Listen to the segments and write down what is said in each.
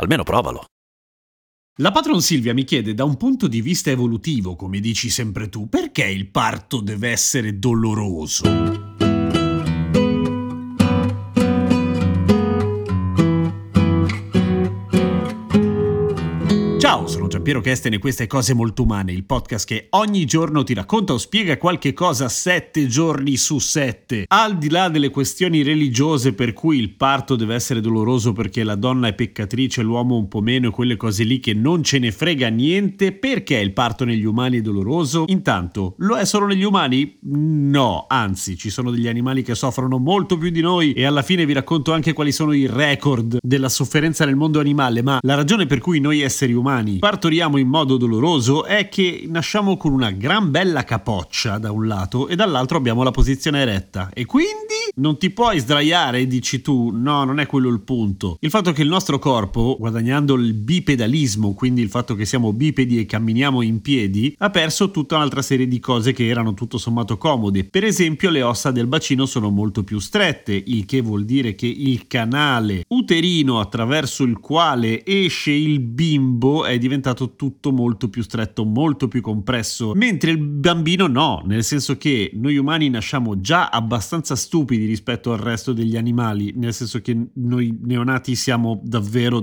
Almeno provalo. La patron Silvia mi chiede, da un punto di vista evolutivo, come dici sempre tu, perché il parto deve essere doloroso? Ciao, sono Piero Kesten e queste Cose Molto Umane, il podcast che ogni giorno ti racconta o spiega qualche cosa 7 giorni su 7. Al di là delle questioni religiose per cui il parto deve essere doloroso perché la donna è peccatrice, l'uomo un po' meno e quelle cose lì che non ce ne frega niente, perché il parto negli umani è doloroso? Intanto, lo è solo negli umani? No, anzi, ci sono degli animali che soffrono molto più di noi e alla fine vi racconto anche quali sono i record della sofferenza nel mondo animale, ma la ragione per cui noi esseri umani partoriamo in modo doloroso è che nasciamo con una gran bella capoccia da un lato e dall'altro abbiamo la posizione eretta e quindi non ti puoi sdraiare, dici tu, no, non è quello il punto. Il fatto che il nostro corpo, guadagnando il bipedalismo, quindi il fatto che siamo bipedi e camminiamo in piedi, ha perso tutta un'altra serie di cose che erano tutto sommato comode. Per esempio, le ossa del bacino sono molto più strette, il che vuol dire che il canale uterino attraverso il quale esce il bimbo è diventato tutto molto più stretto, molto più compresso, mentre il bambino no, nel senso che noi umani nasciamo già abbastanza stupidi rispetto al resto degli animali, nel senso che noi neonati siamo davvero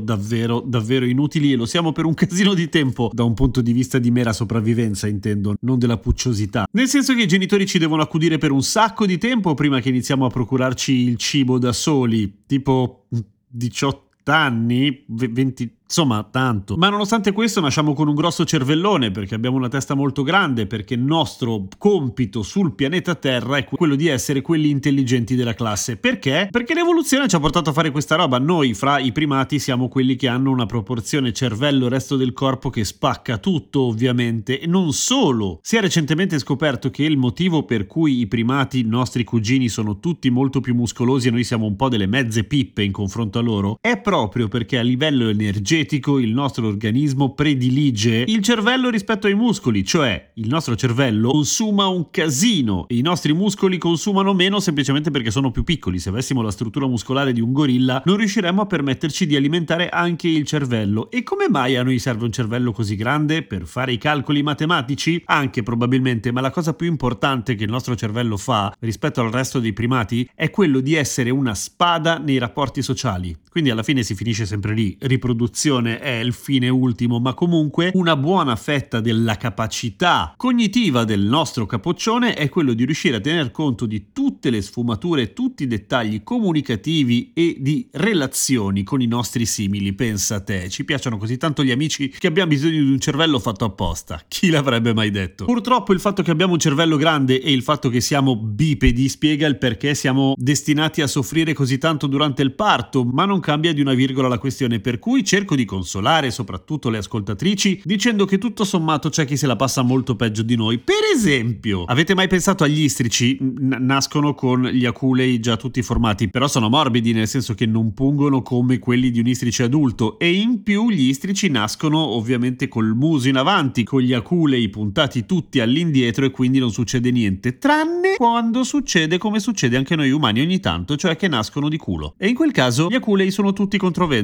inutili e lo siamo per un casino di tempo, da un punto di vista di mera sopravvivenza intendo, non della pucciosità, nel senso che i genitori ci devono accudire per un sacco di tempo prima che iniziamo a procurarci il cibo da soli, tipo 18 anni, 20, insomma tanto. Ma nonostante questo nasciamo con un grosso cervellone perché abbiamo una testa molto grande, perché il nostro compito sul pianeta Terra è quello di essere quelli intelligenti della classe. Perché? Perché l'evoluzione ci ha portato a fare questa roba. Noi fra i primati siamo quelli che hanno una proporzione cervello resto del corpo che spacca tutto, ovviamente. E non solo, si è recentemente scoperto che il motivo per cui i primati, i nostri cugini, sono tutti molto più muscolosi e noi siamo un po' delle mezze pippe in confronto a loro è proprio perché a livello energetico il nostro organismo predilige il cervello rispetto ai muscoli, cioè il nostro cervello consuma un casino e i nostri muscoli consumano meno semplicemente perché sono più piccoli. Se avessimo la struttura muscolare di un gorilla non riusciremmo a permetterci di alimentare anche il cervello. E come mai a noi serve un cervello così grande? Per fare i calcoli matematici? Anche probabilmente, ma la cosa più importante che il nostro cervello fa rispetto al resto dei primati è quello di essere una spada nei rapporti sociali. Quindi alla fine si finisce sempre lì, riproduzione è il fine ultimo, ma comunque una buona fetta della capacità cognitiva del nostro capoccione è quello di riuscire a tener conto di tutte le sfumature, tutti i dettagli comunicativi e di relazioni con i nostri simili. Pensa a te, ci piacciono così tanto gli amici che abbiamo bisogno di un cervello fatto apposta, chi l'avrebbe mai detto? Purtroppo il fatto che abbiamo un cervello grande e il fatto che siamo bipedi spiega il perché siamo destinati a soffrire così tanto durante il parto, ma non cambia di una virgola la questione, per cui cerco di consolare soprattutto le ascoltatrici dicendo che tutto sommato c'è chi se la passa molto peggio di noi. Per esempio, avete mai pensato agli istrici? Nascono con gli aculei già tutti formati, però sono morbidi, nel senso che non pungono come quelli di un istrice adulto, e in più gli istrici nascono ovviamente col muso in avanti, con gli aculei puntati tutti all'indietro, e quindi non succede niente, tranne quando succede come succede anche noi umani ogni tanto, cioè che nascono di culo, e in quel caso gli aculei sono tutti controvento.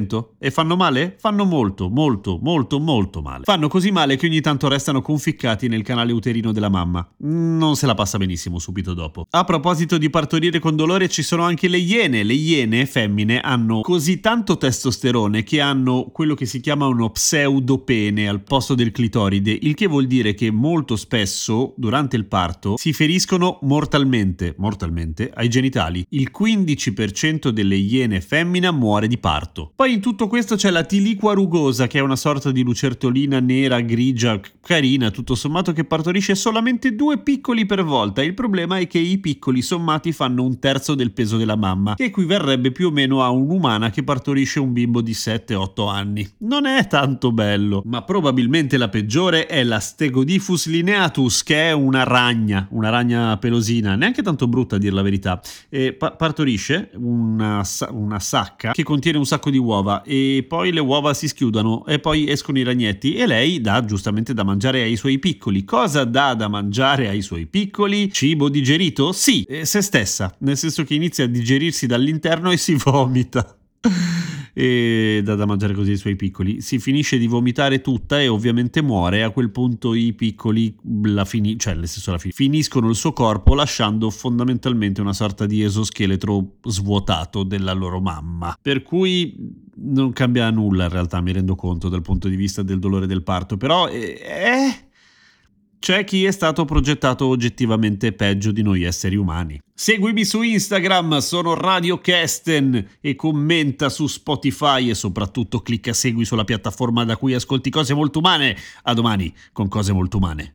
E fanno male? Fanno molto male. Fanno così male che ogni tanto restano conficcati nel canale uterino della mamma. Non se la passa benissimo subito dopo. A proposito di partorire con dolore, ci sono anche le iene. Le iene femmine hanno così tanto testosterone che hanno quello che si chiama uno pseudopene al posto del clitoride, il che vuol dire che molto spesso durante il parto si feriscono mortalmente ai genitali. Il 15% delle iene femmina muore di parto. Poi in tutto questo c'è la tilia Piqua rugosa, che è una sorta di lucertolina nera, grigia, carina, tutto sommato, che partorisce solamente 2 piccoli per volta. Il problema è che i piccoli sommati fanno un terzo del peso della mamma, che equivarrebbe più o meno a un'umana che partorisce un bimbo di 7-8 anni. Non è tanto bello, ma probabilmente la peggiore è la Stegodifus lineatus, che è una ragna pelosina, neanche tanto brutta a dir la verità, e partorisce una sacca che contiene un sacco di uova, e poi le uova si schiudono e poi escono i ragnetti, e lei dà giustamente da mangiare ai suoi piccoli. Cosa dà da mangiare ai suoi piccoli? Cibo digerito? Sì, se stessa, nel senso che inizia a digerirsi dall'interno e si vomita. E dà da mangiare così ai suoi piccoli, si finisce di vomitare tutta e ovviamente muore. A quel punto i piccoli finiscono il suo corpo, lasciando fondamentalmente una sorta di esoscheletro svuotato della loro mamma, per cui non cambia nulla in realtà, mi rendo conto, dal punto di vista del dolore del parto, però c'è chi è stato progettato oggettivamente peggio di noi esseri umani. Seguimi su Instagram, sono Radio Kesten, e commenta su Spotify e soprattutto clicca segui sulla piattaforma da cui ascolti Cose Molto Umane. A domani con Cose Molto Umane.